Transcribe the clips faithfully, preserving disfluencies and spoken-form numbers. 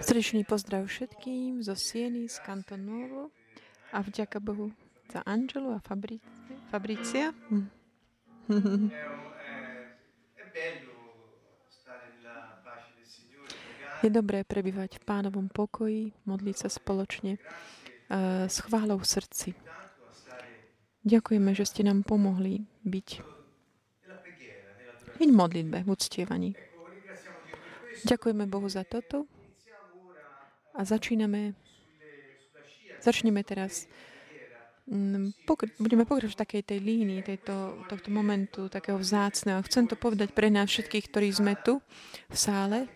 Srdečný pozdrav všetkým zo Sieny, z Kantonu a vďaka Bohu za Anželu a Fabricia. Je dobré prebývať v Pánovom pokoji, modliť sa spoločne s chválou v srdci. Ďakujeme, že ste nám pomohli byť v modlitbe, v uctievaní. Ďakujeme Bohu za toto a začíname, začneme teraz, pokr- budeme pokračovať v takej tej línii, tejto, tohto momentu, takého vzácneho. Chcem to povedať pre nás všetkých, ktorí sme tu v sále,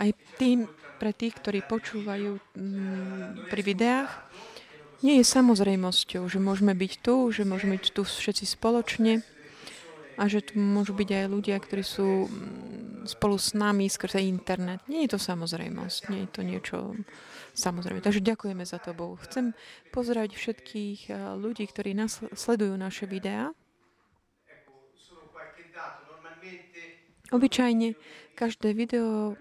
aj tým, pre tých, ktorí počúvajú m, pri videách. Nie je samozrejmosťou, že môžeme byť tu, že môžeme byť tu všetci spoločne a že tu môžu byť aj ľudia, ktorí sú spolu s nami skrze internet. Nie je to samozrejmosť, nie je to niečo samozrejme. Takže ďakujeme za to Bohu. Chcem pozdraviť všetkých ľudí, ktorí nás sledujú naše videá. Obyčajne každé video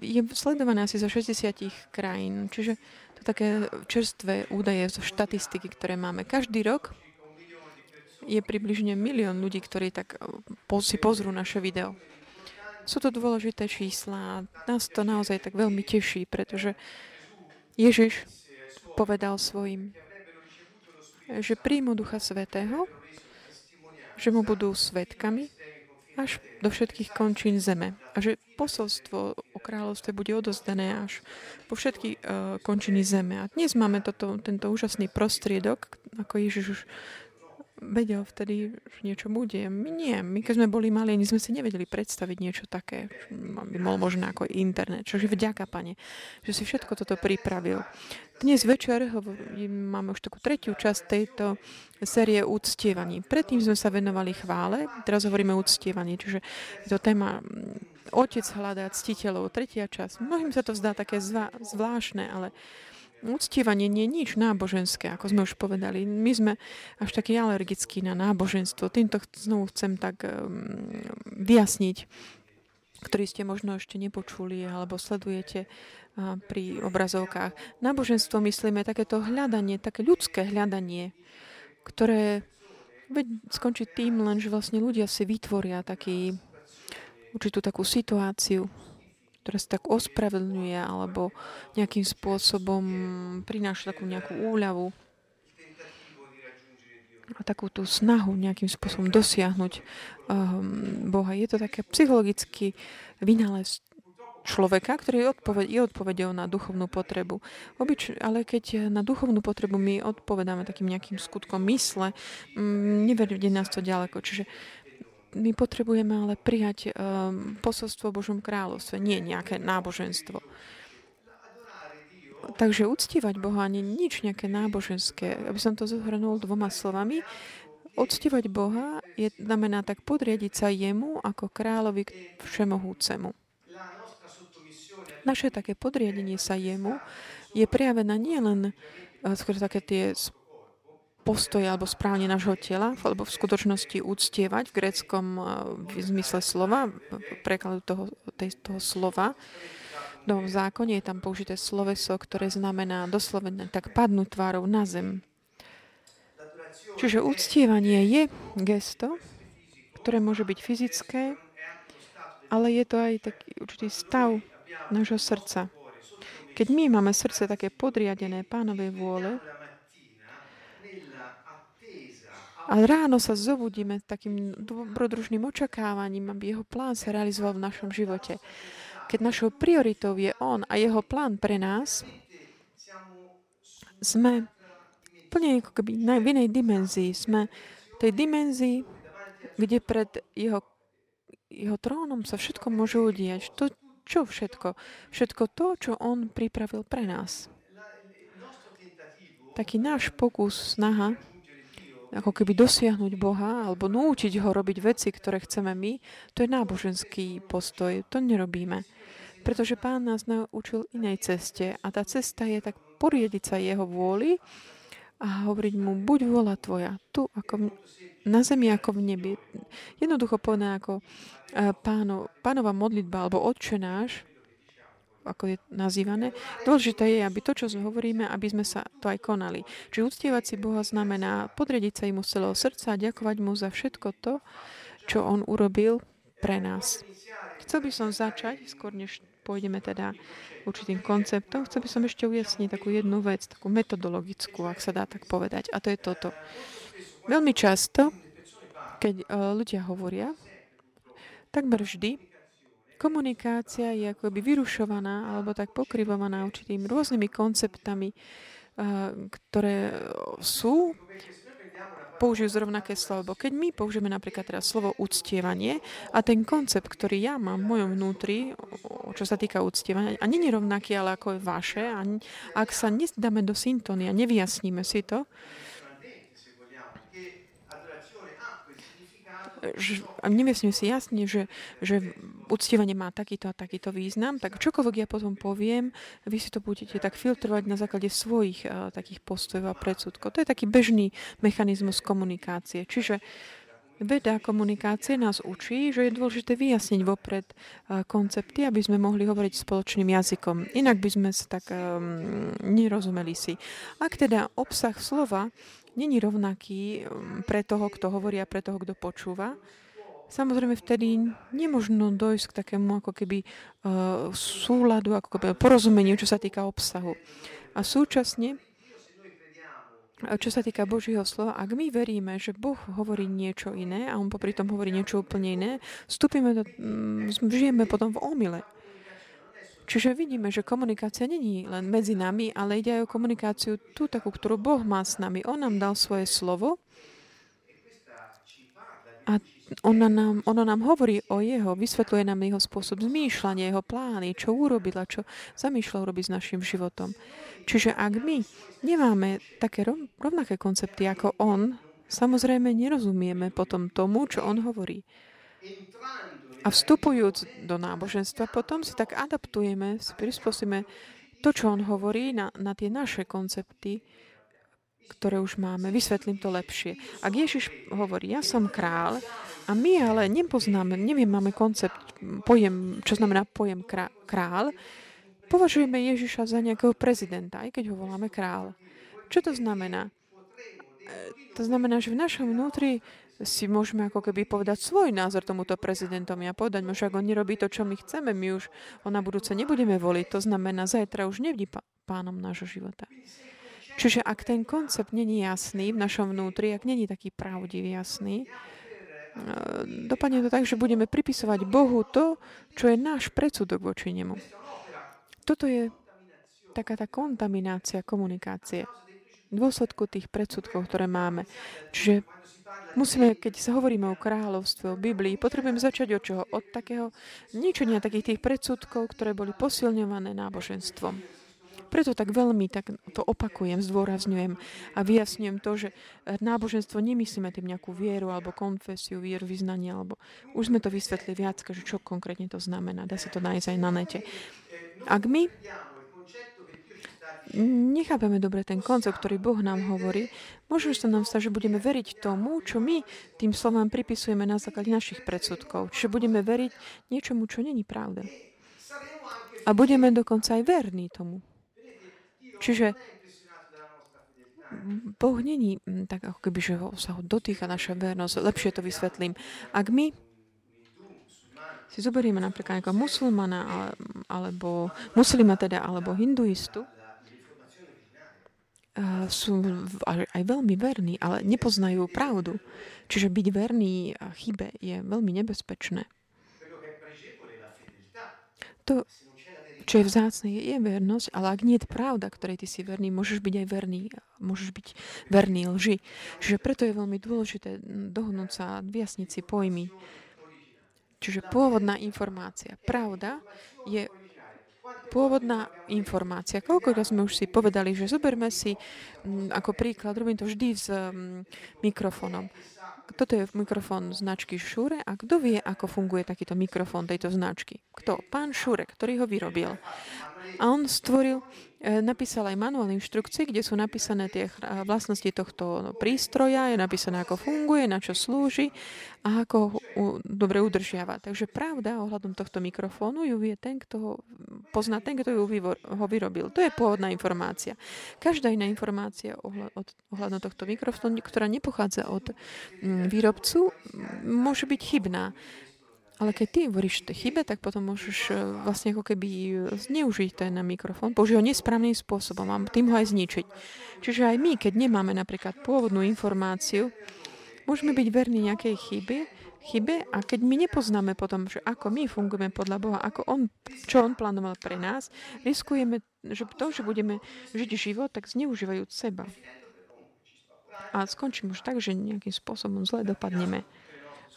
je sledované asi zo šesťdesiat krajín, čiže to také čerstvé údaje zo štatistiky, ktoré máme. Každý rok je približne milión ľudí, ktorí tak si pozrú naše video. Sú to dôležité čísla a nás to naozaj tak veľmi teší, pretože Ježiš povedal svojim, že príjmu Ducha Svätého, že mu budú svedkami až do všetkých končín zeme. A že posolstvo o kráľovstve bude odozdané až po všetky uh, končiny zeme. A dnes máme toto, tento úžasný prostriedok, ako Ježiš už vedel vtedy, že niečo bude. My nie. My, keď sme boli malí, ani sme si nevedeli predstaviť niečo také, by bolo možné ako internet. Čože vďaka, Pane, že si všetko toto pripravil. Dnes večer máme už takú tretiu časť tejto série uctievaní. Predtým sme sa venovali chvále, teraz hovoríme o uctievaní, čiže je to téma Otec hľadá ctiteľov, tretia časť. Mnohým sa to zdá také zvá, zvláštne, ale uctievanie nie je nič náboženské, ako sme už povedali. My sme až takí alergickí na náboženstvo. Týmto znovu chcem tak vyjasniť, ktorí ste možno ešte nepočuli alebo sledujete pri obrazovkách. Náboženstvo myslíme takéto hľadanie, také ľudské hľadanie, ktoré skončí tým len, že vlastne ľudia si vytvoria taký, určitú takú situáciu, ktorá sa tak ospravedlňuje alebo nejakým spôsobom prináša takú nejakú úľavu a takú tú snahu nejakým spôsobom dosiahnuť um, Boha. Je to také psychologicky vynález človeka, ktorý je, odpoved, je odpovedou na duchovnú potrebu. Obyč, ale keď na duchovnú potrebu my odpovedáme takým nejakým skutkom mysle, um, nevedie nás to ďaleko. Čiže my potrebujeme ale prijať um, posolstvo Božom kráľovstve, nie nejaké náboženstvo. Takže uctívať Boha nie je nič nejaké náboženské. Aby som to zhrnul dvoma slovami, uctívať Boha je, znamená tak podriadiť sa jemu ako kráľovi všemohúcemu. Naše také podriadenie sa jemu je prejavené nielen skôr také tie postoje alebo správne nášho tela, alebo v skutočnosti uctievať v gréckom v zmysle slova, v prekladu toho, tej, toho slova. V Novom zákone je tam použité sloveso, ktoré znamená doslovene tak padnúť tvárou na zem. Čiže uctievanie je gesto, ktoré môže byť fyzické, ale je to aj taký určitý stav nášho srdca. Keď my máme srdce také podriadené Pánovej vôle, a ráno sa zobudíme takým dobrodružným očakávaním, aby jeho plán sa realizoval v našom živote. Keď našou prioritou je on a jeho plán pre nás, sme plne ako keby v inej dimenzii. Sme v tej dimenzii, kde pred jeho, jeho trónom sa všetko môže udiať. To, čo všetko? Všetko to, čo on pripravil pre nás. Taký náš pokus, snaha, ako keby dosiahnuť Boha alebo nútiť ho robiť veci, ktoré chceme my, to je náboženský postoj. To nerobíme. Pretože Pán nás naučil inej ceste a tá cesta je tak poriediť sa jeho vôli a hovoriť mu, buď vôľa tvoja, tu ako v, na zemi ako v nebi. Jednoducho povedané ako páno, pánova modlitba, alebo Otče náš, ako je nazývané. Dôležité je, aby to, čo hovoríme, aby sme sa to aj konali. Čiže uctievať si Boha znamená podriediť sa mu z celého srdca a ďakovať mu za všetko to, čo on urobil pre nás. Chcel by som začať, skôr než pôjdeme teda určitým konceptom, chcel by som ešte ujasniť takú jednu vec, takú metodologickú, ak sa dá tak povedať. A to je toto. Veľmi často, keď ľudia hovoria, takmer vždy komunikácia je akoby vyrušovaná alebo tak pokrivovaná určitými rôznymi konceptami, ktoré sú, použijú zrovnaké slovo. Keď my použijeme napríklad teraz slovo uctievanie a ten koncept, ktorý ja mám v mojom vnútri, čo sa týka uctievania, a nie je rovnaký, ale ako je vaše, a ak sa nedáme do syntóny a nevyjasníme si to, a nevyjasníme si jasne, že, že uctievanie má takýto a takýto význam, tak čokoľvek ja potom poviem, vy si to budete tak filtrovať na základe svojich uh, takých postojov a predsudkov. To je taký bežný mechanizmus komunikácie. Čiže veda komunikácie nás učí, že je dôležité vyjasniť vopred uh, koncepty, aby sme mohli hovoriť spoločným jazykom. Inak by sme sa tak um, nerozumeli si. Ak teda obsah slova není rovnaký pre toho, kto hovorí a pre toho, kto počúva. Samozrejme, vtedy nemožno dojsť k takému ako keby uh, súladu, ako keby porozumeniu, čo sa týka obsahu. A súčasne, čo sa týka Božího slova, ak my veríme, že Boh hovorí niečo iné a on popri tom hovorí niečo úplne iné, vstúpime do, um, žijeme potom v omyle. Čiže vidíme, že komunikácia není len medzi nami, ale ide aj o komunikáciu tú takú, ktorú Boh má s nami. On nám dal svoje slovo a ono nám, ono nám hovorí o jeho, vysvetľuje nám jeho spôsob zmýšľania, jeho plány, čo urobila, čo zamýšľa urobiť s našim životom. Čiže ak my nemáme také rovnaké koncepty ako on, samozrejme nerozumieme potom tomu, čo on hovorí. A vstupujúc do náboženstva, potom si tak adaptujeme, si prispôsobíme to, čo on hovorí, na, na tie naše koncepty, ktoré už máme. Vysvetlím to lepšie. Ak Ježiš hovorí, ja som král, a my ale nepoznáme, neviem, máme koncept, pojem, čo znamená pojem král, považujeme Ježiša za nejakého prezidenta, aj keď ho voláme král. Čo to znamená? To znamená, že v našom vnútri si môžeme ako keby povedať svoj názor tomuto prezidentovi a povedať mu, že ak on nerobí to, čo my chceme, my už ho na budúce nebudeme voliť. To znamená, zajtra už nebudí pánom nášho života. Čiže ak ten koncept není jasný v našom vnútri, ak není taký pravdivý jasný, dopadne to tak, že budeme pripisovať Bohu to, čo je náš predsudok voči nemu. Toto je taká tá kontaminácia komunikácie v dôsledku tých predsudkov, ktoré máme. Čiže musíme, keď sa hovoríme o kráľovstve, o Biblii, potrebujeme začať od čoho? Od takého ničenia takých tých predsudkov, ktoré boli posilňované náboženstvom. Preto tak veľmi tak to opakujem, zdôrazňujem a vyjasňujem to, že náboženstvo nemyslíme tým nejakú vieru alebo konfesiu, vieru, vyznanie, alebo už sme to vysvetlili viac, že čo konkrétne to znamená. Dá sa to nájsť aj na nete. Ak my nechápeme dobre ten koncept, ktorý Boh nám hovorí, môže sa nám stať, že budeme veriť tomu, čo my tým slovám pripisujeme na základe našich predsudkov. Čiže budeme veriť niečomu, čo není pravda. A budeme dokonca aj verní tomu. Čiže Boh není tak, ako keby, že ho, sa ho dotýka naša vernosť. Lepšie to vysvetlím. Ak my si zoberieme napríklad ako musulmana, alebo muslima teda, alebo hinduistu, sú aj veľmi verní, ale nepoznajú pravdu. Čiže byť verný chybe je veľmi nebezpečné. To, čo je vzácne, je vernosť, ale ak nie je pravda, ktorej ty si verný, môžeš byť aj verný, môžeš byť verný lži. Čiže preto je veľmi dôležité dohodnúť sa a vyjasniť si pojmy. Čiže pôvodná informácia. Pravda je pôvodná informácia. Koľkokrát sme už si povedali, že zoberme si ako príklad, robím to vždy s um, mikrofónom. Toto je mikrofón značky Shure a kto vie, ako funguje takýto mikrofón tejto značky? Kto? Pán Šurek, ktorý ho vyrobil. A on stvoril, napísal aj manuál inštrukcií, kde sú napísané tie vlastnosti tohto prístroja, je napísané, ako funguje, na čo slúži a ako ho dobre udržiava. Takže pravda ohľadom tohto mikrofónu ju vie ten, kto ho pozná, ten, kto ju vyvor, ho vyrobil. To je pôvodná informácia. Každá iná informácia ohľadom tohto mikrofónu, ktorá nepochádza od výrobcu, môže byť chybná. Ale keď ty hovoríš chybe, tak potom môžeš vlastne ako keby zneužiť ten mikrofón, použiť ho nesprávnym spôsobom a tým ho aj zničiť. Čiže aj my, keď nemáme napríklad pôvodnú informáciu, môžeme byť verní nejakej chybe, chybe a keď my nepoznáme potom, že ako my fungujeme podľa Boha, ako on, čo on plánoval pre nás, riskujeme, že to, že budeme žiť život, tak zneužívajúc seba. A skončím už tak, že nejakým spôsobom zle dopadneme.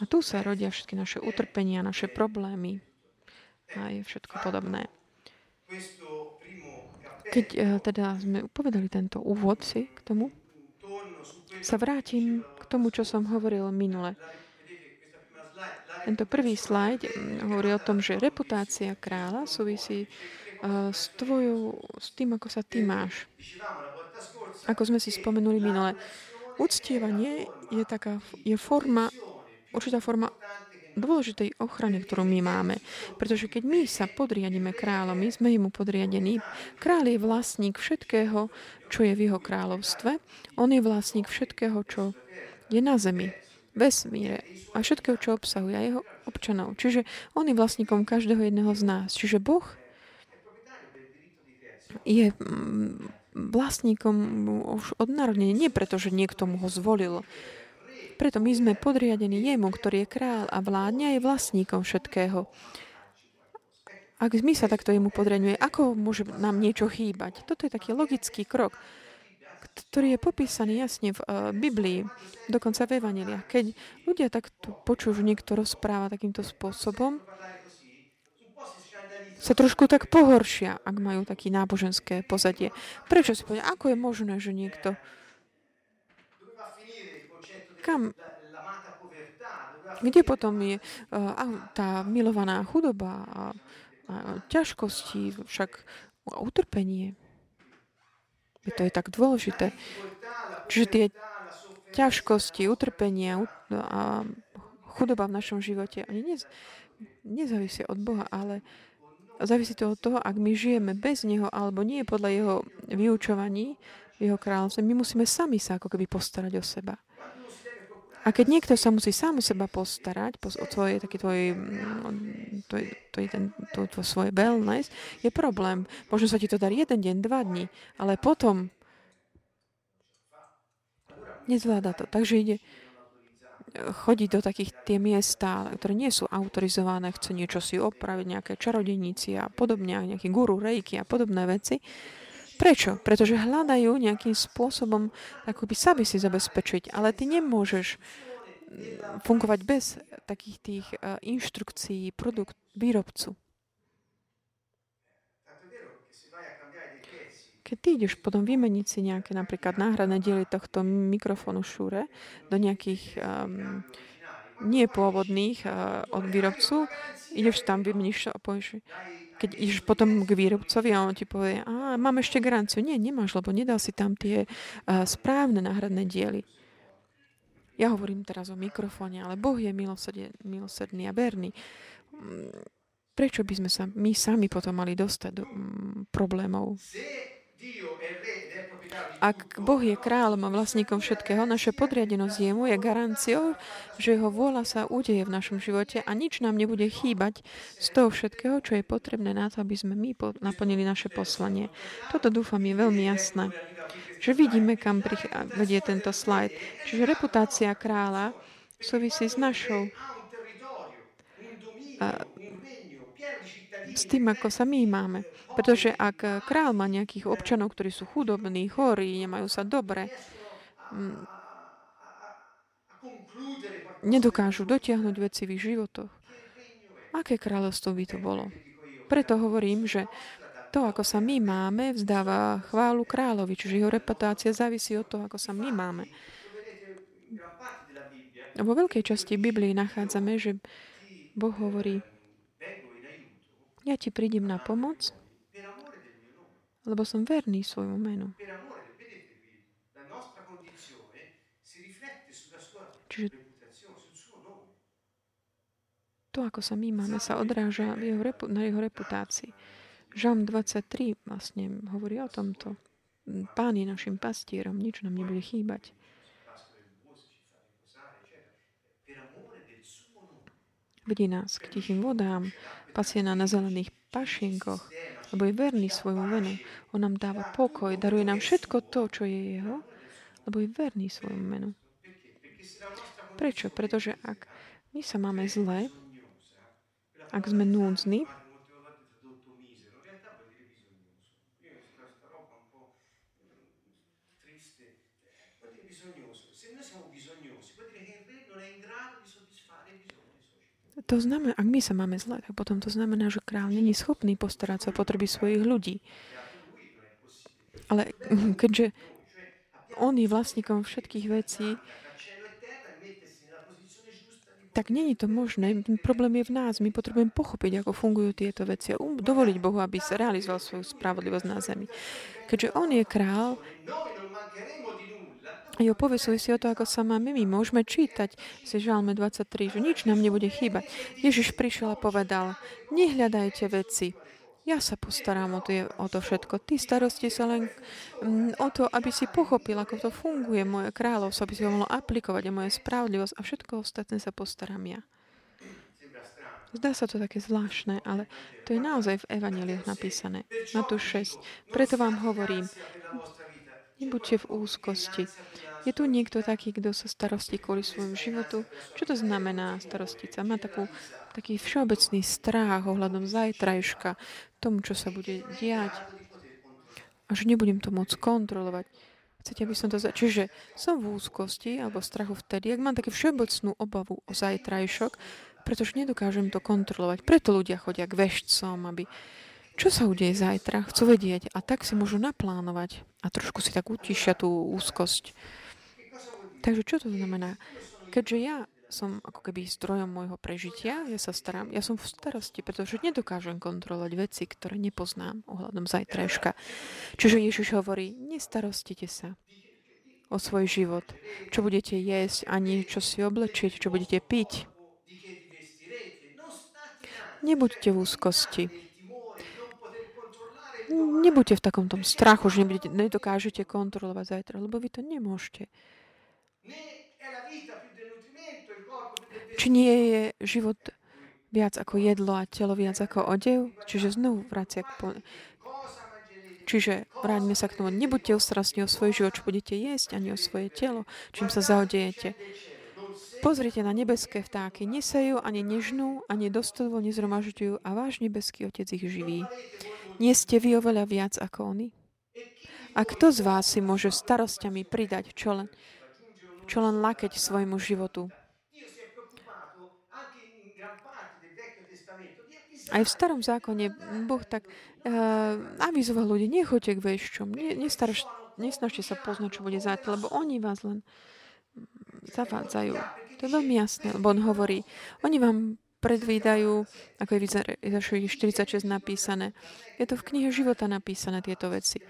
A tu sa rodia všetky naše utrpenia, naše problémy a je všetko podobné. Keď teda sme povedali tento úvod si k tomu, sa vrátim k tomu, čo som hovoril minule. Tento prvý slajd hovorí o tom, že reputácia kráľa súvisí s tvojou, s tým, ako sa ty máš. Ako sme si spomenuli minule, uctievanie je taká, je forma určitá forma dôležitej ochrany, ktorú my máme. Pretože keď my sa podriadíme kráľom, my sme jemu podriadení. Kráľ je vlastník všetkého, čo je v jeho kráľovstve. On je vlastník všetkého, čo je na zemi, vesmíre a všetkého, čo obsahuje a jeho občanov. Čiže on je vlastníkom každého jedného z nás. Čiže Boh je vlastníkom už od narodenia. Nie preto, že niekto mu ho zvolil, preto my sme podriadení jemu, ktorý je kráľ a vládne je vlastníkom všetkého. Ak my sa takto jemu podriadňuje, ako môže nám niečo chýbať? Toto je taký logický krok, ktorý je popísaný jasne v uh, Biblii, dokonca v Evanjeliách. Keď ľudia takto počujú, že niekto rozpráva takýmto spôsobom, sa trošku tak pohoršia, ak majú také náboženské pozadie. Prečo si povedia, ako je možné, že niekto Kam? Kde potom je uh, tá milovaná chudoba a, a ťažkosti, však utrpenie? To je tak dôležité. Čiže tie ťažkosti, utrpenie a chudoba v našom živote, oni nez, nezávisia od Boha, ale závisí to od toho, ak my žijeme bez Neho alebo nie podľa Jeho vyučovaní, Jeho kráľovstva, my musíme sami sa ako keby postarať o seba. A keď niekto sa musí sám o seba postarať, o svoje, taký tvoj, tvoj, tvoj, ten, tvoj, tvoj svoje wellness, je problém. Možno sa ti to dá jeden deň, dva dní, ale potom nezvláda to. Takže ide chodiť do takých tie miesta, ktoré nie sú autorizované, chce niečo si opraviť, nejaké čarodejníci a podobne, nejaký guru, rejky a podobné veci. Prečo? Pretože hľadajú nejakým spôsobom, ako by sami si zabezpečiť. Ale ty nemôžeš fungovať bez takých tých inštrukcií produkt, výrobcu. Keď ty ideš potom vymeniť si nejaké napríklad náhradné diely tohto mikrofónu Shure do nejakých um, nepôvodných uh, od výrobcu, ideš tam, vymeníš to a povieš, keď ideš potom k výrobcovi a on ti povie, a mám ešte garanciu. Nie, nemáš, lebo nedal si tam tie uh, správne náhradné diely. Ja hovorím teraz o mikrofóne, ale Boh je milosrdný a verný. Prečo by sme sa my sami potom mali dostať do um, problémov? Ak Boh je kráľom a vlastníkom všetkého, naša podriadenosť jemu je garanciou, že jeho vôľa sa udeje v našom živote a nič nám nebude chýbať z toho všetkého, čo je potrebné na to, aby sme my naplnili naše poslanie. Toto, dúfam, je veľmi jasné. Že vidíme, kam vedie tento slajd. Čiže reputácia kráľa súvisí s našou uh, s tým, ako sa my máme. Pretože ak kráľ má nejakých občanov, ktorí sú chudobní, chorí, nemajú sa dobre, nedokážu dotiahnuť veci v ich životoch, aké kráľovstvo by to bolo? Preto hovorím, že to, ako sa my máme, vzdáva chválu kráľovi, čiže jeho reputácia závisí od toho, ako sa my máme. Vo veľkej časti Biblii nachádzame, že Boh hovorí, ja ti prídem na pomoc lebo som verný svojmu menu. Čiže to, ako sa my máme, sa odráža jeho repu- na jeho reputácii. Žalm dvadsaťtri vlastne hovorí o tomto. Pán je našim pastierom, nič nám nebude chýbať. Vedie nás k tichým vodám, pasie nás na zelených pašienkoch, lebo je verný svojmu menu. On nám dáva pokoj, daruje nám všetko to, čo je jeho, lebo je verný svojmu menu. Prečo? Pretože ak my sa máme zle, ak sme núdzni, to znamená, ak my sa máme zle, tak potom to znamená, že kráľ není schopný postarať sa o potreby svojich ľudí. Ale keďže on je vlastníkom všetkých vecí, tak není to možné. Problém je v nás. My potrebujeme pochopiť, ako fungujú tieto veci a dovoliť Bohu, aby sa realizoval svoju spravodlivosť na zemi. Keďže on je kráľ, jeho povesuje si o to, ako sa máme. My môžeme čítať si Žalme dvadsaťtri, že nič nám nebude chýbať. Ježiš prišiel a povedal, nehľadajte veci. Ja sa postaram o to, o to všetko. Ty starosti sa len o to, aby si pochopil, ako to funguje moje kráľovstvo, aby si ho mohlo aplikovať a moje spravodlivosť a všetko ostatné sa postaram ja. Zdá sa to také zvláštne, ale to je naozaj v Evanjeliách napísané. Matúš šesť. Preto vám hovorím, nebuďte v úzkosti. Je tu niekto taký, kto sa starostí kvôli svojmu životu? Čo to znamená starostiť sa? Má takú, taký všeobecný strach ohľadom zajtrajška, tomu, čo sa bude diať. A že nebudem to môcť kontrolovať. Chcete, aby som to... Za... Čiže som v úzkosti alebo strachu vtedy, ak mám takú všeobecnú obavu o zajtrajšok, pretože nedokážem to kontrolovať. Preto ľudia chodia k vešcom, aby... Čo sa udeje zajtra? Chcú vedieť. A tak si môžu naplánovať. A trošku si tak utišia tú úzkosť. Takže čo to znamená? Keďže ja som ako keby zdrojom môjho prežitia, ja sa starám, ja som v starosti, pretože nedokážem kontrolovať veci, ktoré nepoznám ohľadom zajtrajška. Čiže Ježiš hovorí, nestarostite sa o svoj život. Čo budete jesť, ani čo si oblečiť, čo budete piť. Nebuďte v úzkosti. Nebuďte v takom tom strachu, že nebudete, nedokážete kontrolovať zajtra, lebo vy to nemôžete. Či nie je život viac ako jedlo a telo viac ako odev? Čiže znovu vracia k... Po... Čiže vráťme sa k tomu. Nebuďte ostrastní o svoj život, čo budete jesť, ani o svoje telo, čím sa zaodejete. Pozrite na nebeské vtáky. Nesejú, ani nežnú, ani do stodôl nezhromažďujú a váš nebeský Otec ich živí. Nie ste vy oveľa viac ako oni? A kto z vás si môže starostiami pridať čo len, čo len lakeť svojmu životu? Aj v starom zákone Boh tak uh, avizoval ľudí, nechoďte k veščom, ne, nestarš, nesnažte sa poznať, čo bude zajtra, lebo oni vás len zavádzajú. To je veľmi jasné, lebo on hovorí, oni vám predvídajú, ako je v Izašovi štyridsaťšesť napísané. Je to v knihe života napísané tieto veci.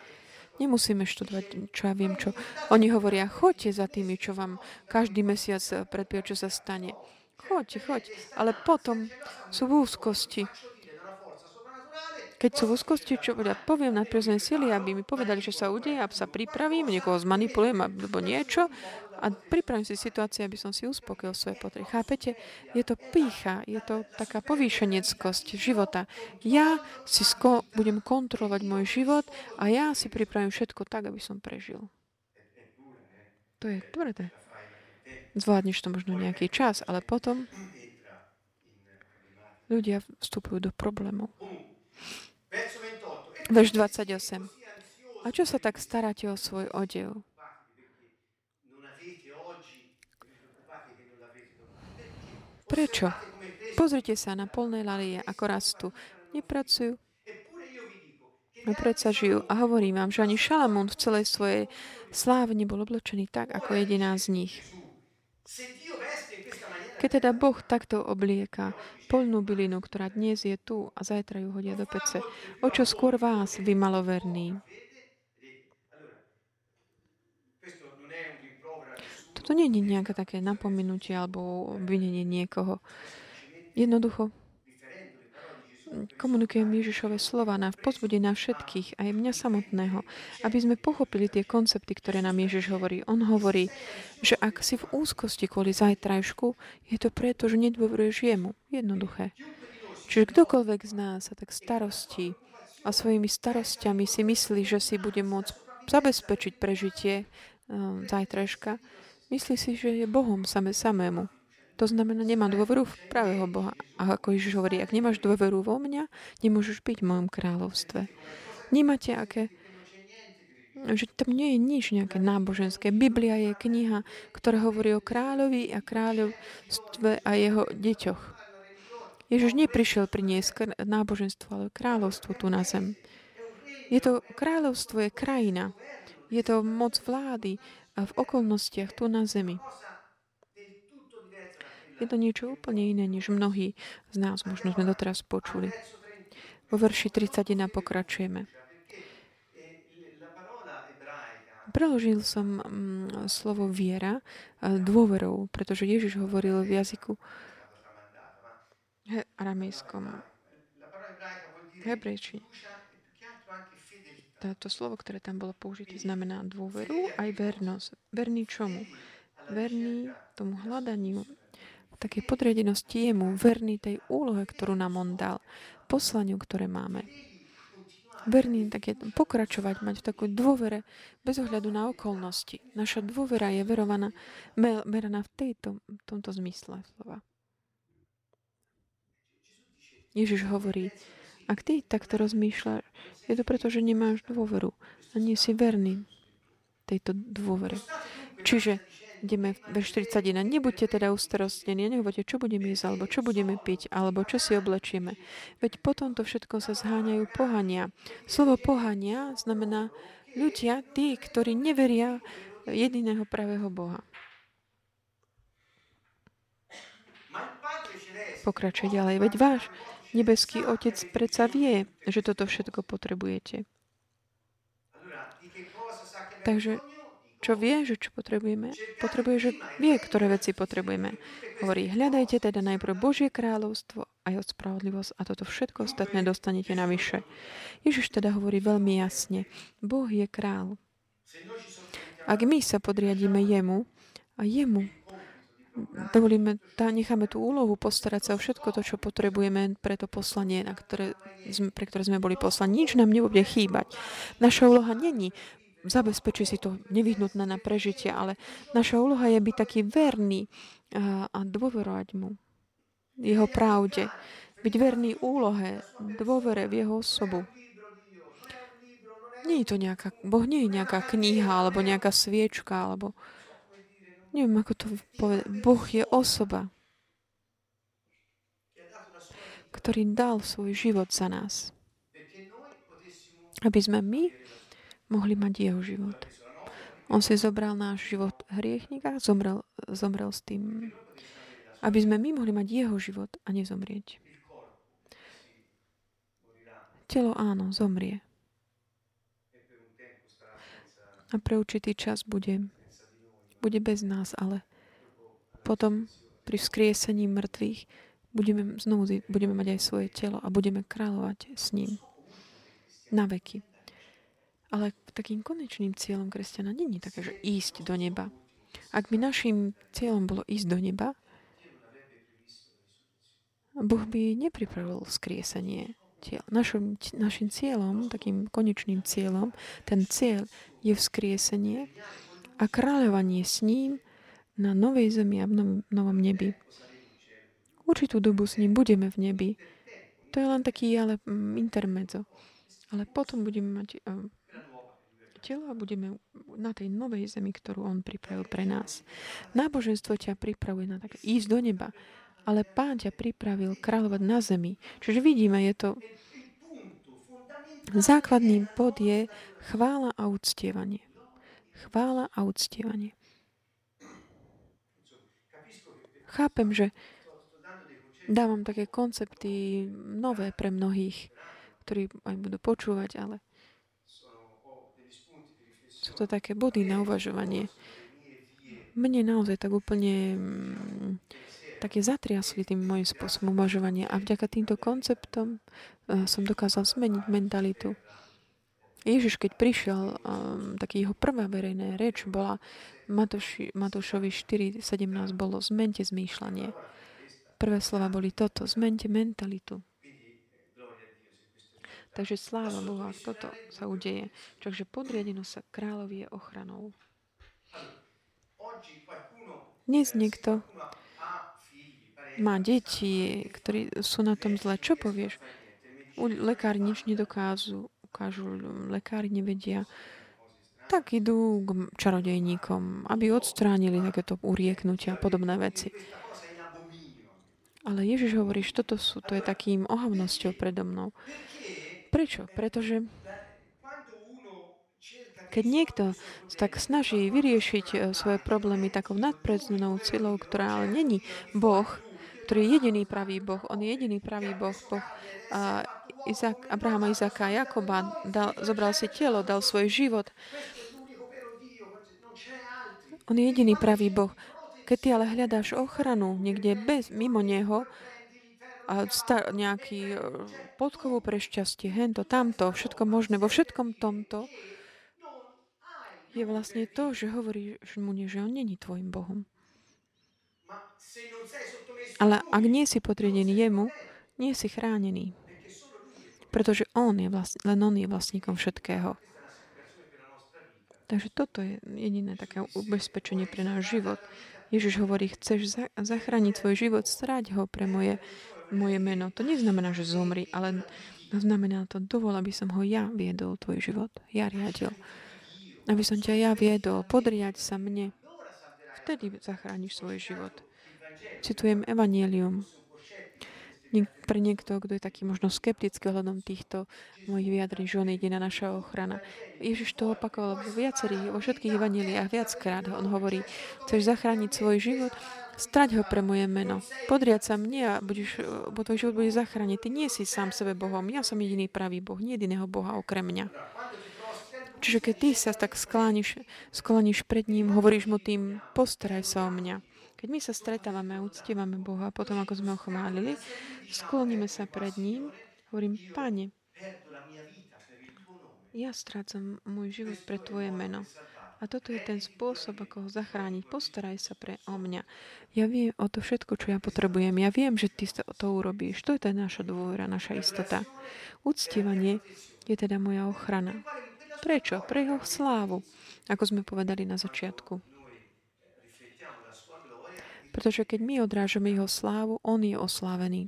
Nemusíme študovať, čo ja viem čo. Oni hovoria, choďte za tými, čo vám každý mesiac predpíja, čo sa stane. Choďte, choď. Ale potom sú v úzkosti. Keď sú v úzkosti, čo povedať, poviem nadprirodzené sily, aby mi povedali, čo sa udeje, aby sa pripravím, niekoho zmanipulujem alebo niečo. A pripravím si situáciu, aby som si uspokojil svoje potreby. Chápete? Je to pýcha, je to taká povýšeneckosť života. Ja si sko- budem kontrolovať môj život a ja si pripravím všetko tak, aby som prežil. To je tvrdé. Zvládneš to možno nejaký čas, ale potom ľudia vstupujú do problémov. Verš dvadsaťosem. A čo sa tak staráte o svoj odev? Prečo? Pozrite sa na polné lalie, ako rastú. Nepracujú. No predsa žijú. A hovorím vám, že ani Šalamún v celej svojej sláve nebol oblečený tak, ako jediná z nich. Keď teda Boh takto oblieka poľnú bylinu, ktorá dnes je tu a zajtra ju hodia do pece, o čo skôr vás, vy maloverní. Toto nie je nejaké také napomenutie alebo obvinenie niekoho. Jednoducho komunikujem Ježišove slova na pozbude na všetkých, aj mňa samotného, aby sme pochopili tie koncepty, ktoré nám Ježiš hovorí. On hovorí, že ak si v úzkosti kvôli zajtrajšku, je to preto, že nedôveruješ jemu. Jednoduché. Čiže kdokoľvek z nás sa tak starostí a svojimi starostiami si myslí, že si bude môcť zabezpečiť prežitie um, zajtrajška, myslí si, že je Bohom same samému. To znamená, nemá dôveru v pravého Boha. A ako Ježiš hovorí, ak nemáš dôveru vo mňa, nemôžeš byť v mojom kráľovstve. Vnímate, aké, že tam nie je nič nejaké náboženské. Biblia je kniha, ktorá hovorí o kráľovi a kráľovstve a jeho deťoch. Ježiš neprišiel priniesť náboženstvo, ale kráľovstvo tu na zem. Je to kráľovstvo, je krajina. Je to moc vlády a v okolnostiach tu na zemi. Je to niečo úplne iné, než mnohí z nás možno sme doteraz počuli. Vo verši tridsaťjeden pokračujeme. Preložil som slovo viera dôverou, pretože Ježiš hovoril v jazyku aramejskom. Hebrejčine. Toto slovo, ktoré tam bolo použité, znamená dôveru aj vernosť. Verný čomu? Verný tomu hľadaniu, takej podriadenosti jemu, verný tej úlohe, ktorú nám on dal, poslaniu, ktoré máme. Verný tak je pokračovať, mať v takú dôvere bez ohľadu na okolnosti. Naša dôvera je verovaná, meraná v tejto, tomto zmysle slova. Ježiš hovorí, ak ty takto rozmýšľaš, je to preto, že nemáš dôveru a nie si verný tejto dôvere. Čiže ideme ve štyridsaťjeden. Nebuďte teda ustarostnení a nehovorte, čo budeme jesť, alebo čo budeme piť, alebo čo si oblečieme. Veď potom to všetko sa zháňajú pohania. Slovo pohania znamená ľudia, tí, ktorí neveria jediného pravého Boha. Pokračuje ďalej. Veď váš nebeský Otec predsa vie, že toto všetko potrebujete. Takže čo vie, že čo potrebujeme, potrebuje, že vie, ktoré veci potrebujeme. Hovorí, hľadajte teda najprv Božie kráľovstvo a jeho spravodlivosť a toto všetko ostatné dostanete navyše. Ježiš teda hovorí veľmi jasne, Boh je kráľ. Ak my sa podriadíme jemu a jemu, dovolíme, tá, necháme tú úlohu postarať sa o všetko to, čo potrebujeme pre to poslanie, na ktoré, pre ktoré sme boli poslani. Nič nám nebude chýbať. Naša úloha není zabezpečí si to nevyhnutné na prežitie, ale naša úloha je byť taký verný a, a dôverovať mu, jeho pravde. Byť verný úlohe, dôvere v jeho osobu. Nie je to nejaká, Boh nie je nejaká kniha, alebo nejaká sviečka, alebo neviem, ako to povedať. Boh je osoba, ktorý dal svoj život za nás. Aby sme my mohli mať jeho život. On si zobral náš život hriechnika, zomrel, zomrel s tým, aby sme my mohli mať jeho život a nezomrieť. Telo áno, zomrie. A pre určitý čas bude, bude bez nás, ale potom pri vzkriesení mŕtvych budeme, znovu, budeme mať aj svoje telo a budeme kráľovať s ním na veky. Ale takým konečným cieľom kresťana nie je také, že ísť do neba. Ak by našim cieľom bolo ísť do neba, Boh by nepripravil vzkriesenie tiel. Našim, našim cieľom, takým konečným cieľom, ten cieľ je vzkriesenie a kráľovanie s ním na novej zemi a v novom nebi. Určitú dobu s ním budeme v nebi. To je len taký ale intermezzo. Ale potom budeme mať telo a budeme na tej novej zemi, ktorú on pripravil pre nás. Náboženstvo ťa pripravuje na tak ísť do neba, ale Pán ťa pripravil kráľovať na zemi. Čiže vidíme, je to základný bod je chvála a uctievanie. Chvála a uctievanie. Chápem, že dávam také koncepty nové pre mnohých, ktorí aj budú počúvať, ale sú to také body na uvažovanie. Mne naozaj tak úplne také zatriasli tým môjim spôsobom uvažovania a vďaka týmto konceptom som dokázal zmeniť mentalitu. Ježiš, keď prišiel, um, tak jeho prvá verejná reč bola Matúši, Matúšovi štyri sedemnásť bolo zmente zmýšľanie. Prvé slova boli toto, zmente mentalitu. Takže sláva Boha, toto sa udeje. Takže podriadeno sa kráľovi je ochranou. Dnes niekto má deti, ktorí sú na tom zle. Čo povieš? U lekári nič nedokážu. Ukážu, lekári nevedia, tak idú k čarodejníkom, aby odstránili takéto urieknutia a podobné veci. Ale Ježiš hovorí, že toto sú, to je takým ohavnosťou predo mnou. Prečo? Pretože keď niekto tak snaží vyriešiť svoje problémy takou nadpredzenou silou, ktorá ale není Boh, ktorý je jediný pravý Boh, on je jediný pravý Boh, Boh a Izák, Abrahama, Izáka a Jakoba, dal, zobral si telo, dal svoj život. On je jediný pravý Boh. Keď ty ale hľadáš ochranu niekde bez, mimo neho, a star, nejaký podkovu pre šťastie, hento, tamto, všetko možné, vo všetkom tomto, je vlastne to, že hovoríš mu, že on není tvojim Bohom. Ale ak nie si podriadený jemu, nie si chránený. Pretože on je vlastne, len on je vlastníkom všetkého. Takže toto je jediné také ubezpečenie pre náš život. Ježiš hovorí, chceš za- zachrániť svoj život, stráť ho pre moje, moje meno. To neznamená, že zomri, ale znamená to, dovol, aby som ho ja viedol, tvoj život. Ja riadil. Aby som ťa ja viedol, podriaď sa mne. Vtedy zachrániš svoj život. Citujem Evangelium. Pre niekto, kto je taký možno skeptický ohľadom týchto mojich vyjadrení, že on ide na naša ochrana. Ježiš to opakoval vo viacerých, vo všetkých evanjeliách viackrát. On hovorí, chceš zachrániť svoj život? Strať ho pre moje meno. Podriad sa mne a budeš, bo tvoj život bude zachrániť. Ty nie si sám sebe Bohom. Ja som jediný pravý Boh. Nie jediného Boha okrem mňa. Čiže keď ty sa tak sklániš, sklániš pred ním, hovoríš mu tým, postaraj sa o mňa. Keď my sa stretávame a uctievame Boha, potom ako sme ho chválili, skloníme sa pred ním, hovorím, Pane, ja strácam môj život pre Tvoje meno. A toto je ten spôsob, ako ho zachrániť. Postaraj sa pre o mňa. Ja viem o to všetko, čo ja potrebujem. Ja viem, že Ty to urobíš. To je tá naša dôvera, naša istota. Uctievanie je teda moja ochrana. Prečo? Pre jeho slávu, ako sme povedali na začiatku. Pretože keď my odrážame jeho slávu, on je oslávený.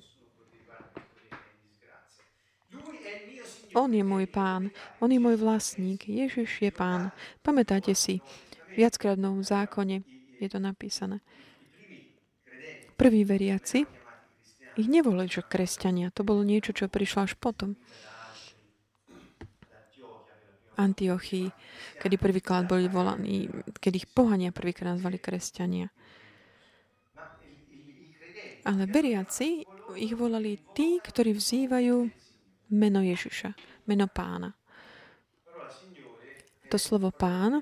On je môj pán. On je môj vlastník. Ježiš je pán. Pamätáte si, viackrát v Novom zákone je to napísané. Prví veriaci, ich nevolali, že kresťania. To bolo niečo, čo prišlo až potom. Antiochii, kedy prvýkrát boli volaní, keď ich pohania prvýkrát nazvali kresťania. Ale veriaci ich volali tí, ktorí vzývajú meno Ježiša, meno Pána. To slovo Pán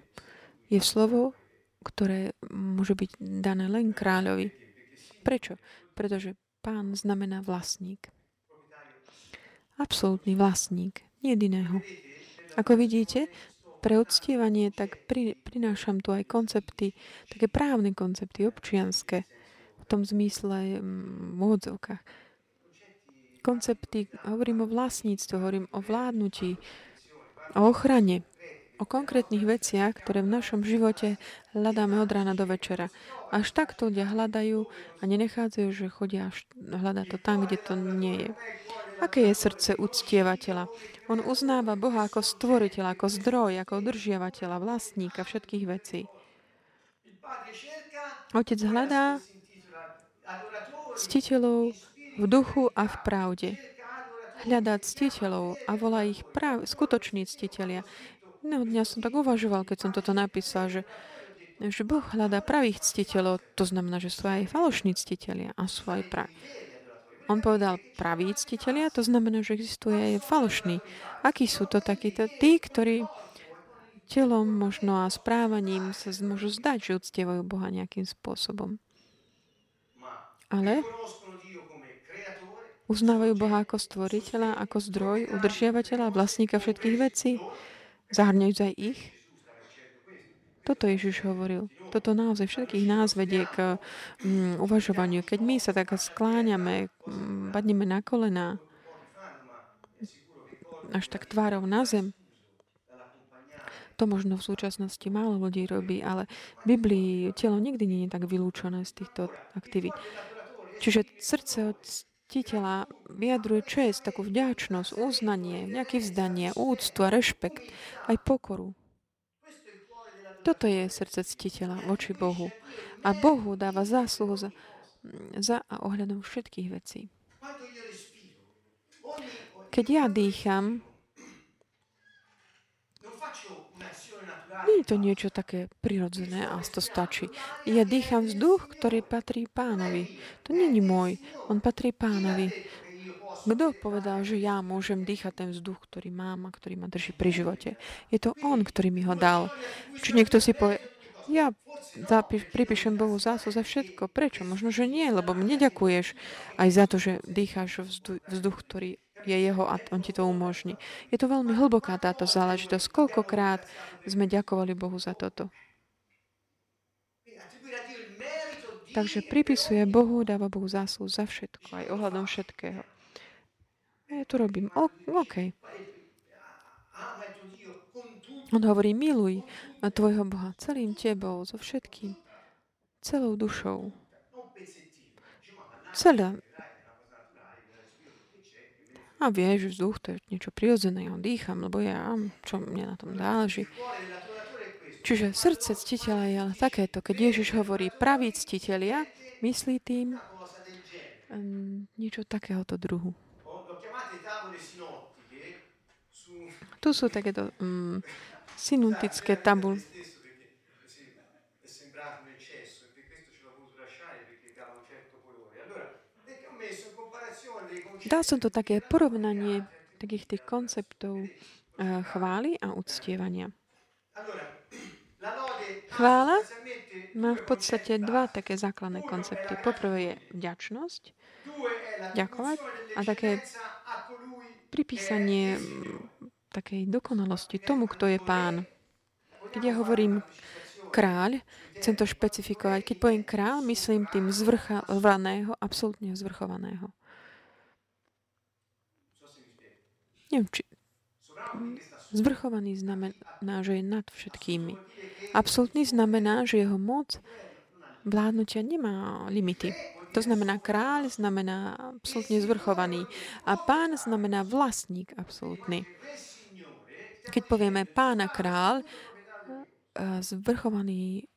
je slovo, ktoré môže byť dané len kráľovi. Prečo? Pretože Pán znamená vlastník. Absolútny vlastník, nie jediného. Ako vidíte, pre uctievanie tak pri, prinášam tu aj koncepty, také právne koncepty občianske. V tom zmysle v odzovkách. Koncepty, hovorím o vlastníctve, hovorím o vládnutí, o ochrane, o konkrétnych veciach, ktoré v našom živote hľadáme od rána do večera. Až takto ľudia hľadajú a nenechádzajú, že chodia až hľadať to tam, kde to nie je. Aké je srdce uctievateľa? On uznáva Boha ako stvoriteľa, ako zdroj, ako udržiavateľa, vlastníka všetkých vecí. Otec hľadá ctiteľov v duchu a v pravde. Hľadá ctiteľov a volá ich prav, skutoční ctitelia. Jedného dňa som tak uvažoval, keď som toto napísal, že že Boh hľadá pravých ctiteľov, to znamená, že sú aj falošní ctitelia a sú aj praví. On povedal praví ctitelia, to znamená, že existuje aj falošní. Akí sú to takíto? Tí, ktorí telom možno a správaním sa môžu zdať, že uctievajú Boha nejakým spôsobom. Ale uznávajú Boha ako stvoriteľa, ako zdroj, udržiavateľa, vlastníka všetkých vecí, zahrňujúc aj ich. Toto Ježiš hovoril. Toto naozaj všetkých nás vedie k mm, uvažovaniu. Keď my sa tak skláňame, padneme na kolená, až tak tvárou na zem, to možno v súčasnosti málo ľudí robí, ale v Biblii telo nikdy nie je tak vylúčené z týchto aktivít. Čiže srdce od ctiteľa vyjadruje čest, takú vďačnosť, uznanie, nejaké vzdanie, úctu a rešpekt, aj pokoru. Toto je srdce ctiteľa voči Bohu. A Bohu dáva zásluhu za, za a ohľadom všetkých vecí. Keď ja dýcham, nie je to niečo také prirodzené a to stačí. Ja dýcham vzduch, ktorý patrí Pánovi. To nie je môj, on patrí Pánovi. Kto povedal, že ja môžem dýchať ten vzduch, ktorý mám a ktorý ma drží pri živote? Je to on, ktorý mi ho dal. Či niekto si povie, ja zapiš, pripíšem Bohu zásluhu za všetko. Prečo? Možno, že nie, lebo mne ďakuješ aj za to, že dýcháš vzduch, vzduch, ktorý je jeho a on ti to umožní. Je to veľmi hlboká táto záležitosť. Koľkokrát sme ďakovali Bohu za toto. Takže pripisuje Bohu, dáva Bohu zásluhu za všetko, aj ohľadom všetkého. A ja to robím. O, OK. On hovorí, miluj tvojho Boha celým tebou, so všetkým, celou dušou. Celá. A vieš, že vzduch to je niečo prirodzené, ja dýcham, lebo ja, čo mne na tom záleží. Čiže srdce ctiteľa je ale takéto. Keď Ježiš hovorí praví ctitelia, myslí tým um, niečo takéhoto druhu. Tu sú takéto um, synuntické tabu. Dal som to také porovnanie takých tých konceptov chvály a uctievania. Chvála má v podstate dva také základné koncepty. Poprvé je vďačnosť, ďakovať a také pripísanie takej dokonalosti tomu, kto je pán. Keď ja hovorím kráľ, chcem to špecifikovať. Keď poviem kráľ, myslím tým zvrchovaného, absolútne zvrchovaného. Neviem, či zvrchovaný znamená, že je nad všetkými. Absolútny znamená, že jeho moc vládnutia nemá limity. To znamená, kráľ znamená absolútne zvrchovaný a pán znamená vlastník absolútny. Keď povieme pán a kráľ, zvrchovaný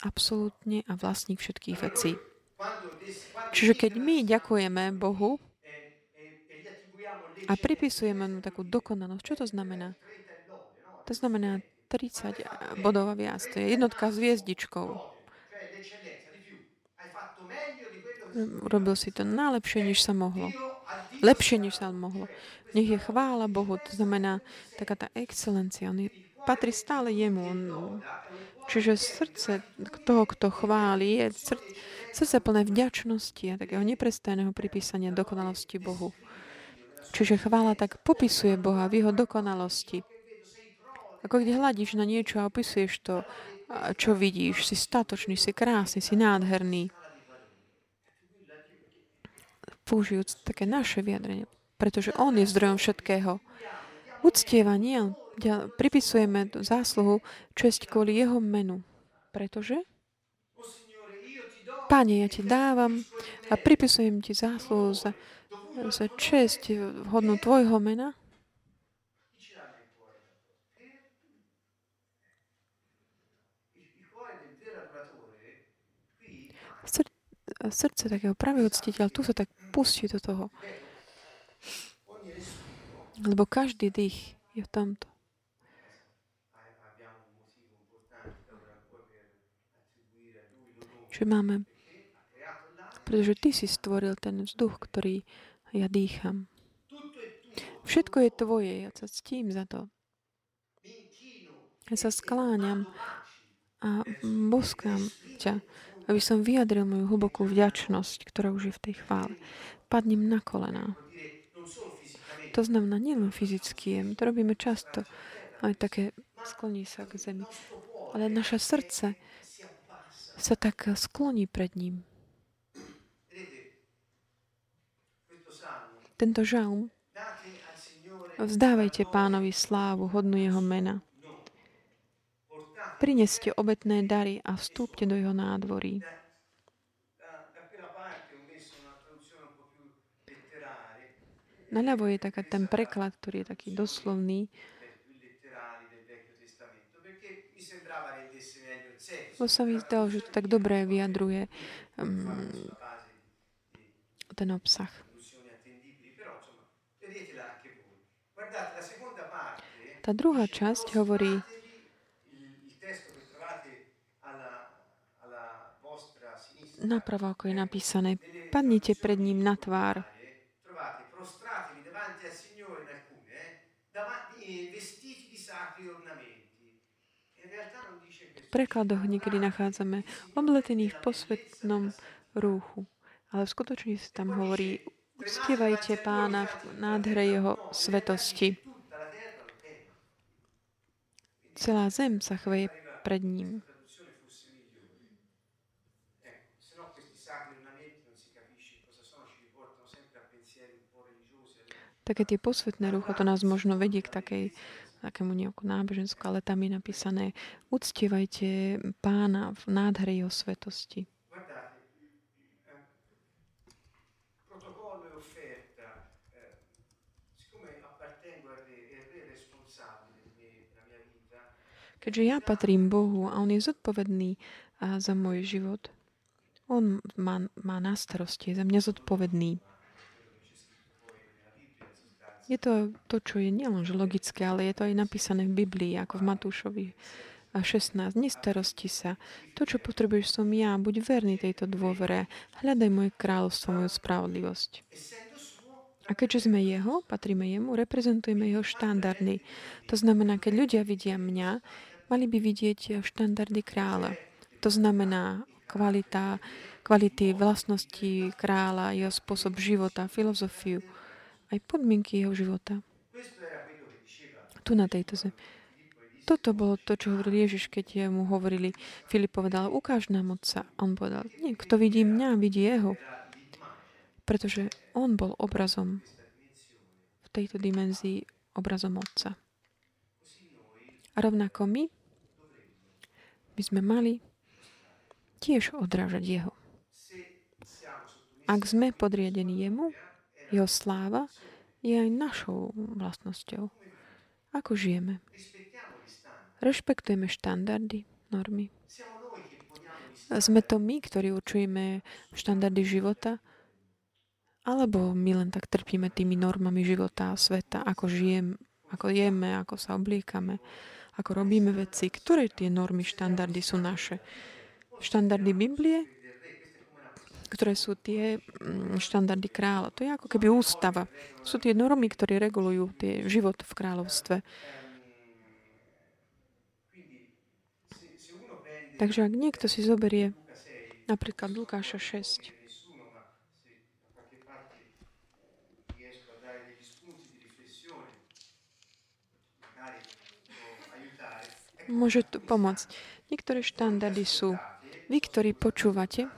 absolútne a vlastník všetkých vecí. Čiže keď my ďakujeme Bohu, a pripisujeme mu takú dokonalosť. Čo to znamená? To znamená tridsať bodov a viac. To je jednotka s hviezdičkou. Robil si to najlepšie, než sa mohlo. Lepšie, než sa mohlo. Nech je chvála Bohu. To znamená taká tá excelencia. On je, patrí stále jemu. On, čiže srdce toho, kto chváli, je srdce, srdce plné vďačnosti a takého neprestajného pripísania dokonalosti Bohu. Čiže chvála tak popisuje Boha v jeho dokonalosti. Ako keď hľadíš na niečo a opisuješ to, čo vidíš. Si statočný, si krásny, si nádherný. Použijúc také naše vyjadrenie, pretože on je zdrojom všetkého. Uctievanie, pripisujeme zásluhu česť kvôli jeho menu. Pretože? Pane, ja ti dávam a pripisujem ti zásluhu za za česť hodnú tvojho mena. Srdce takého pravého ctiteľa, tu sa tak pustí do toho. Lebo každý dých je v tomto. že máme, pretože Ty si stvoril ten vzduch, ktorý ja dýcham. Všetko je Tvoje, ja sa ctím za to. Ja sa skláňam a boskám ťa, aby som vyjadril moju hlbokú vďačnosť, ktorá už je v tej chvále. Padnem na kolená. To znamená nielen fyzicky, my to robíme často, ale také skloní sa k zemi. Ale naše srdce sa tak skloní pred ním. Tento žalm. Vzdávajte Pánovi slávu, hodnú jeho mena. Prineste obetné dary a vstúpte do jeho nádvorí. Naľavo je taká ten preklad, ktorý je taký doslovný. Bo sa mi zdalo, že to tak dobre vyjadruje um, ten obsah. Tá druhá časť hovorí, napravo ako je napísané, padnite pred ním na tvár. V prekladoch niekedy nachádzame obletených v posvetnom rúchu, ale v skutočnosti tam hovorí, uctievajte Pána v nádhere jeho svetosti. Celá zem sa chveje pred ním. Také tie posvetné rucho, to nás možno vedie k takej, takému nejakú nábožensku, ale tam je napísané, uctievajte Pána v nádhere jeho svetosti. Keďže ja patrím Bohu a on je zodpovedný za môj život, on má, má na starosti, je za mňa zodpovedný. Je to to, čo je nielenže logické, ale je to aj napísané v Biblii, ako v Matúšovi šestnásť. Nestarosti sa. To, čo potrebuješ, som ja. Buď verný tejto dôvere. Hľadaj moje kráľovstvo, moju spravodlivosť. A keďže sme jeho, patríme jemu, reprezentujeme jeho štandardy. To znamená, keď ľudia vidia mňa, mali by vidieť štandardy kráľa. To znamená kvalita, kvality, vlastnosti kráľa, jeho spôsob života, filozofiu, aj podmienky jeho života. Tu na tejto zemi. Toto bolo to, čo hovoril Ježiš, keď mu hovorili, Filip povedal, ukáž nám otca. On povedal, nie, kto vidí mňa, vidí jeho. Pretože on bol obrazom v tejto dimenzii, obrazom otca. A rovnako my, my sme mali tiež odrážať jeho. Ak sme podriadení jemu, jeho sláva je aj našou vlastnosťou. Ako žijeme? Rešpektujeme štandardy, normy. Sme to my, ktorí určujeme štandardy života, alebo my len tak trpíme tými normami života a sveta, ako žijeme, ako jeme, ako sa obliekame, ako robíme veci, ktoré tie normy, štandardy sú naše. Štandardy Biblie, ktoré sú tie štandardy kráľa. To je ako keby ústava. Sú tie normy, ktoré regulujú tie život v kráľovstve. Takže ak niekto si zoberie napríklad Lukáša šesť, môže tu pomôcť. Niektoré štandardy sú. Vy, ktorí počúvate,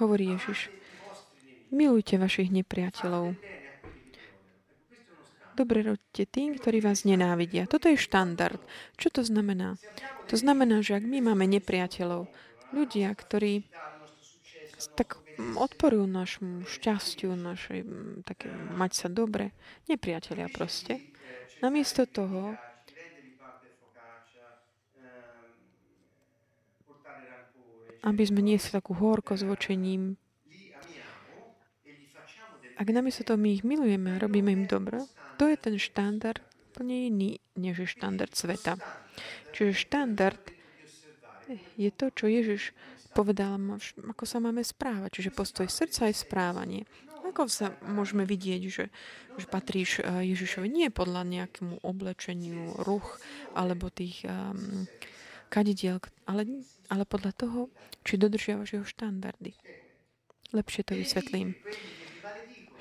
hovorí Ježiš, milujte vašich nepriateľov. Dobre robte tým, ktorí vás nenávidia. Toto je štandard. Čo to znamená? To znamená, že ak my máme nepriateľov, ľudia, ktorí tak odporujú našemu šťastiu, našej, také mať sa dobre, nepriatelia proste, namiesto toho, aby sme niesli takú horkosť voči ním. Ak namiesto toho my ich milujeme a robíme im dobro, to je ten štandard, úplne iný, než je štandard sveta. Čiže štandard je to, čo Ježiš povedal, ako sa máme správať. Čiže postoj srdca aj správanie. Ako sa môžeme vidieť, že, že patríš Ježišovi? Nie podľa nejakému oblečeniu, ruch, alebo tých um, kadidiel, ale, ale podľa toho, či dodržiavaš jeho štandardy. Lepšie to vysvetlím.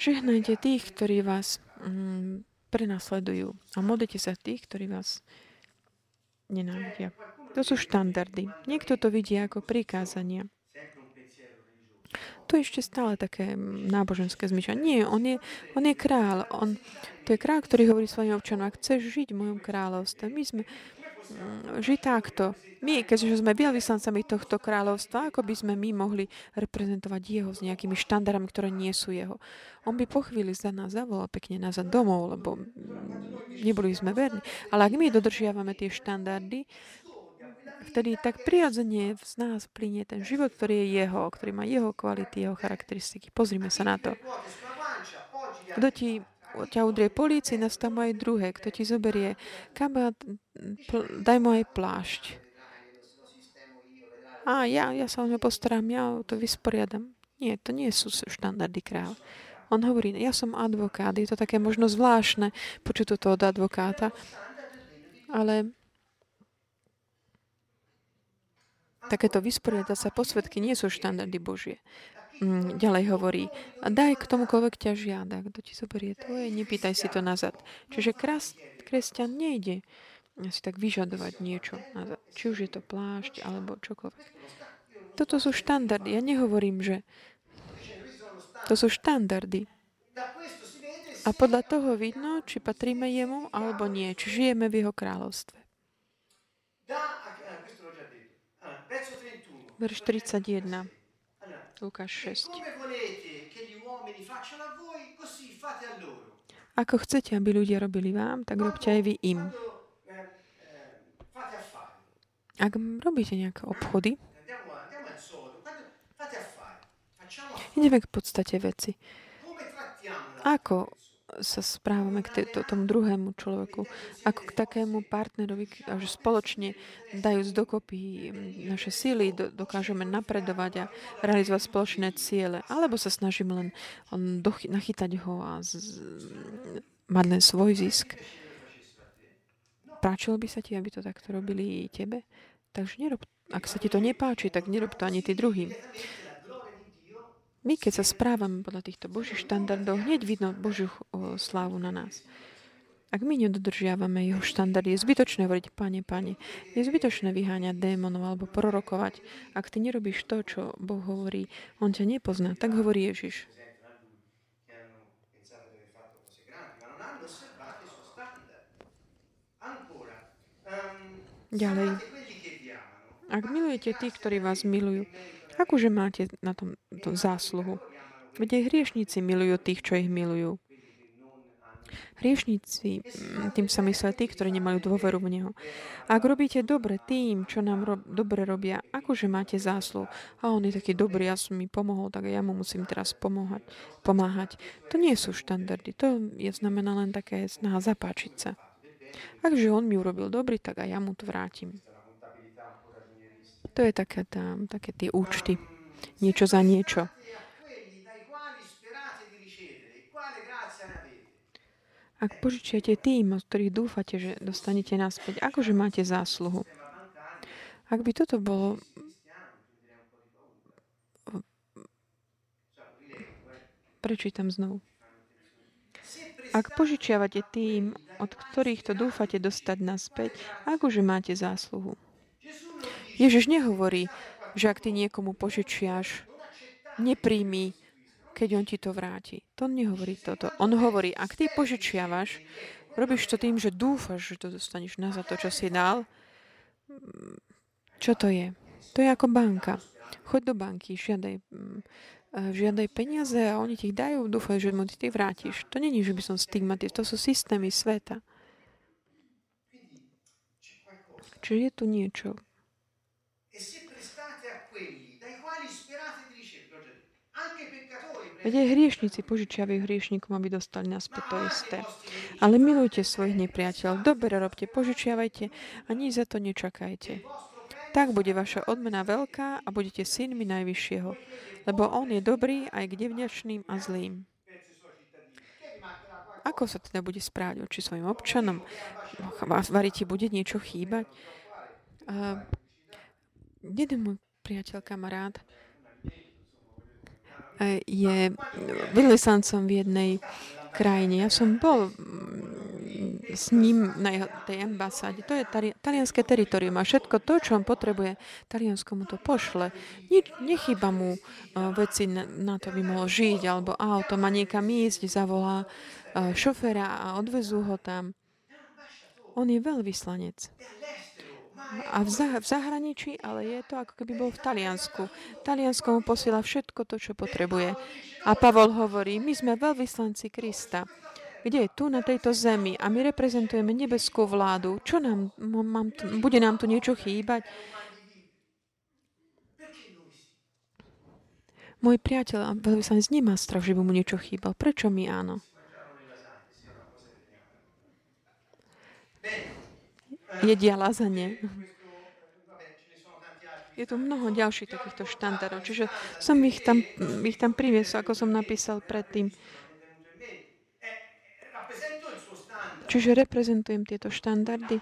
Žehnajte tých, ktorí vás mm, prenasledujú, a modlite sa tých, ktorí vás nenávidia. To sú štandardy. Niekto to vidí ako prikázania. To je ešte stále také náboženské zmyšľanie. Nie, on je, on je kráľ. On, to je kráľ, ktorý hovorí svojim občanom, ak chceš žiť v mojom kráľovstve, my sme žiť takto. My, keďže sme veľvyslancami tohto kráľovstva, ako by sme my mohli reprezentovať jeho s nejakými štandardami, ktoré nie sú jeho. On by po chvíli za nás zavolal pekne nazad domov, lebo neboli sme verní. Ale ak my dodržiavame tie štandardy, vtedy tak prirodzene z nás plynie ten život, ktorý je jeho, ktorý má jeho kvality, jeho charakteristiky. Pozrime sa na to. Kto ti ťa udrie po líci, nastavu aj druhé. Kto ti zoberie kabát, daj mu aj plášť. Á, ja, ja sa o ňo postaram, ja to vysporiadam. Nie, to nie sú štandardy kráľa. On hovorí, ja som advokát. Je to také možno zvláštne počuť toto od advokáta. Ale takéto vysporiadať sa posvetky nie sú štandardy Božie. Ďalej hovorí, daj k tomukoľvek ťa žiada, kto ti zoberie tvoje, nepýtaj si to nazad. Čiže kras, kresťan nejde si tak vyžadovať niečo nazad. Či už je to plášť, alebo čokoľvek. Toto sú štandardy. Ja nehovorím, že to sú štandardy. A podľa toho vidno, či patríme jemu, alebo nie. Či žijeme v jeho kráľovstve. Verš tridsaťjeden, Lukáš šesť. Ako chcete, aby ľudia robili vám, tak robte aj vy im. Ak robíte nejaké obchody, ideme k podstate veci. Ako sa správame k t- tomu druhému človeku, ako k takému partnerovi, že spoločne dajú dokopy naše síly, do- dokážeme napredovať a realizovať spoločné ciele, alebo sa snažíme len doch- nachytať ho a z- mať len svoj zisk. Páčilo by sa ti, aby to takto robili tebe? Takže nerob, ak sa ti to nepáči, tak nerob to ani ty druhým. My, keď sa správame podľa týchto Božích štandardov, hneď vidno Božiu slávu na nás. Ak my nedodržiavame jeho štandardy, je zbytočné hovoriť, Pane, Pane, je zbytočné vyháňať démonov alebo prorokovať. Ak ty nerobíš to, čo Boh hovorí, on ťa nepozná. Tak hovorí Ježiš. Ďalej. Ak milujete tých, ktorí vás milujú, akože máte na tom to zásluhu? Veď aj hriešnici milujú tých, čo ich milujú. Hriešnici, tým sa myslia tí, ktorí nemajú dôveru v Neho. Ak robíte dobre tým, čo nám ro- dobre robia, akože máte zásluhu? A on je taký dobrý, ja som mi pomohol, tak ja mu musím teraz pomohať, pomáhať. To nie sú štandardy, to je znamená len také snaha zapáčiť sa. Akže on mi urobil dobrý, tak aj ja mu to vrátim. To je také, tá, také tie účty. Niečo za niečo. Ak požičiate tým, od ktorých dúfate, že dostanete naspäť, akože máte zásluhu? Ak by toto bolo prečítam znovu. Ak požičiavate tým, od ktorých to dúfate dostať naspäť, akože máte zásluhu? Ježiš nehovorí, že ak ty niekomu požičiaš, nepríjmi, keď on ti to vráti. To nehovorí toto. On hovorí, ak ty požičiavaš, robíš to tým, že dúfaš, že to dostaneš nazad to, čo si dal. Čo to je? To je ako banka. Choď do banky, žiadaj, žiadaj peniaze a oni ti ich dajú, dúfaj, že mu ty vrátiš. To není, že by som stigmatizoval. To sú systémy sveta. Čiže je tu niečo. Veď aj hriešnici požičiavajú hriešnikom, aby dostali naspäť to isté. Ale milujte svojich nepriateľov, dobre robte, požičiavajte a nič za to nečakajte. Tak bude vaša odmena veľká a budete synmi Najvyššieho, lebo on je dobrý aj k nevďačným a zlým. Ako sa teda bude správať voči svojim občanom? Varí ti bude niečo chýbať? Uh, jeden môj priateľ, kamarát, je veľvyslancom v jednej krajine. Ja som bol s ním na jeho, tej ambasáde. To je tari, talianské teritorium a všetko to, čo on potrebuje, Taliansko mu to pošle. Nič, nechýba mu uh, veci na, na to, by mohol žiť, alebo auto, má niekam ísť, zavolá uh, šoféra a odvezú ho tam. On je veľvyslanec. A v, zah- v zahraničí, ale je to, ako keby bol v Taliansku. Taliansko mu posiela všetko to, čo potrebuje. A Pavol hovorí, my sme veľvyslanci Krista. Kde je tu, na tejto zemi? A my reprezentujeme nebeskú vládu. Čo nám, mám, bude nám tu niečo chýbať? Môj priateľ a veľvyslanec nemá strach, že by mu niečo chýbal. Prečo mi áno? Jedia lazanie. Je tu mnoho ďalších takýchto štandardov. Čiže som ich tam, ich tam priviesol, ako som napísal predtým. Čiže reprezentujem tieto štandardy.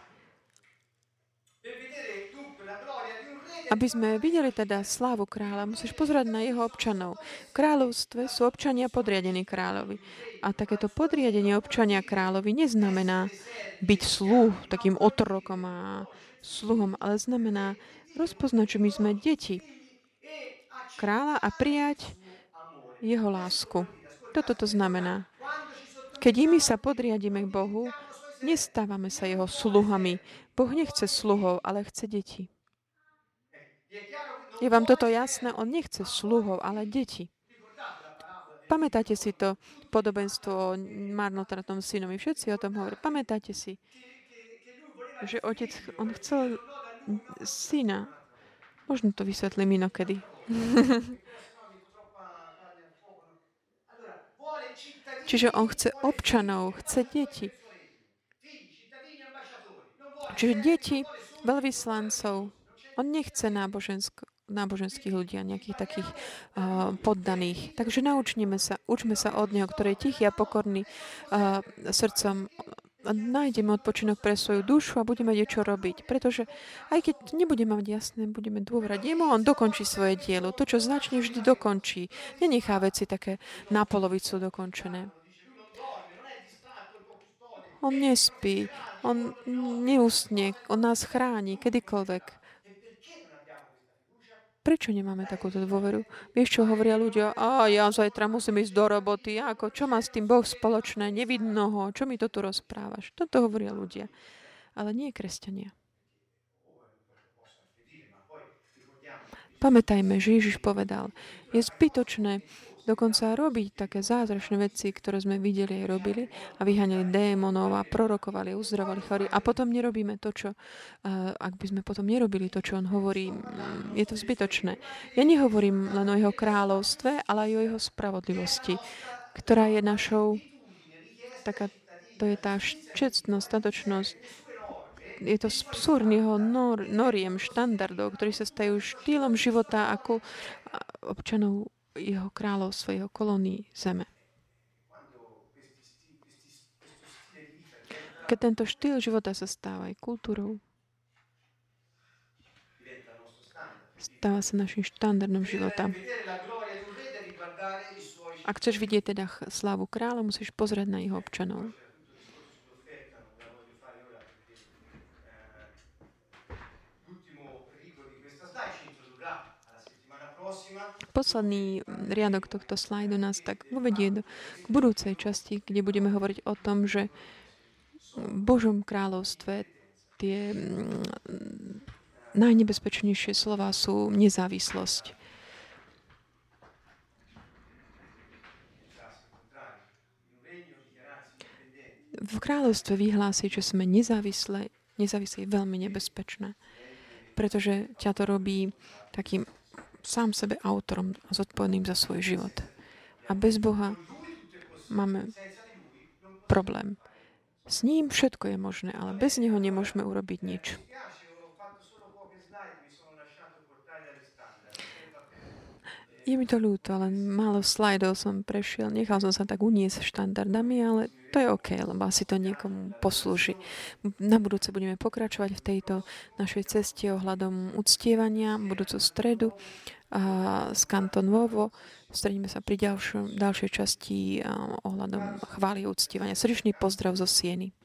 Aby sme videli teda slávu kráľa, musíš pozerať na jeho občanov. V kráľovstve sú občania podriadení kráľovi. A takéto podriadenie občania kráľovi neznamená byť sluh, takým otrokom a sluhom, ale znamená rozpoznať, že my sme deti kráľa a prijať jeho lásku. Toto to znamená. Keď my sa podriadíme k Bohu, nestávame sa jeho sluhami. Boh nechce sluhov, ale chce deti. Je vám toto jasné? On nechce sluhov, ale deti. Pamätáte si to podobenstvo o marnotratnom synovi? Všetci o tom hovorí. Pamätáte si, že otec, on chcel syna. Možno to vysvetlím inokedy. Čiže on chce občanov, chce deti. Čiže deti veľvyslancov. On nechce nábožensk- náboženských ľudí a nejakých takých uh, poddaných. Takže naučnime sa, učme sa od neho, ktorý je tichý a pokorný uh, srdcom. Nájdeme odpočinok pre svoju dušu a budeme niečo robiť. Pretože aj keď nebudeme mať jasné, budeme dôverať jemu, on dokončí svoje dielo. To, čo značne, vždy dokončí. Nenechá veci také na polovicu dokončené. On nespí, on neusnie, on nás chráni kedykoľvek. Prečo nemáme takúto dôveru? Vieš, čo hovoria ľudia? A ja zajtra musím ísť do roboty. Ako, čo má s tým Boh spoločné? Nevidno ho. Čo mi to tu rozprávaš? Toto hovoria ľudia. Ale nie kresťania. Pamätajme, že Ježiš povedal, je zbytočné dokonca robiť také zázračné veci, ktoré sme videli a robili a vyháňali démonov a prorokovali, uzdravovali chorých a potom nerobíme to, čo... Ak by sme potom nerobili to, čo on hovorí, je to zbytočné. Ja nehovorím len o jeho kráľovstve, ale aj o jeho spravodlivosti, ktorá je našou... Taká, to je tá čestnosť, statočnosť. Je to absurdný jeho nor, noriem, štandardov, ktorí sa stajú štýlom života ako občanov jeho kráľovstva, jeho kolónií zeme. Keď tento štýl života sa stáva aj kultúrou, stáva sa našim štandardom života. Ak chceš vidieť teda slávu kráľa, musíš pozrieť na jeho občanov. Posledný riadok tohto slajdu nás tak uvedie do k budúcej časti, kde budeme hovoriť o tom, že v Božom kráľovstve tie najnebezpečnejšie slová sú nezávislosť. V kráľovstve vyhlási, že sme nezávislé, nezávislé je veľmi nebezpečné, pretože ťa to robí takým sám sebe autorom a zodpovedným za svoj život. A bez Boha máme problém. S ním všetko je možné, ale bez neho nemôžeme urobiť nič. Je mi to ľúto, ale málo slajdov som prešiel. Nechal som sa tak uniesť štandardami, ale to je OK, lebo asi to niekomu poslúži. Na budúce budeme pokračovať v tejto našej ceste ohľadom uctievania, budúcu stredu a z Kanton Vovo. Stredíme sa pri ďalšom, ďalšej časti ohľadom chvály a uctievania. Srdečný pozdrav zo Sieny.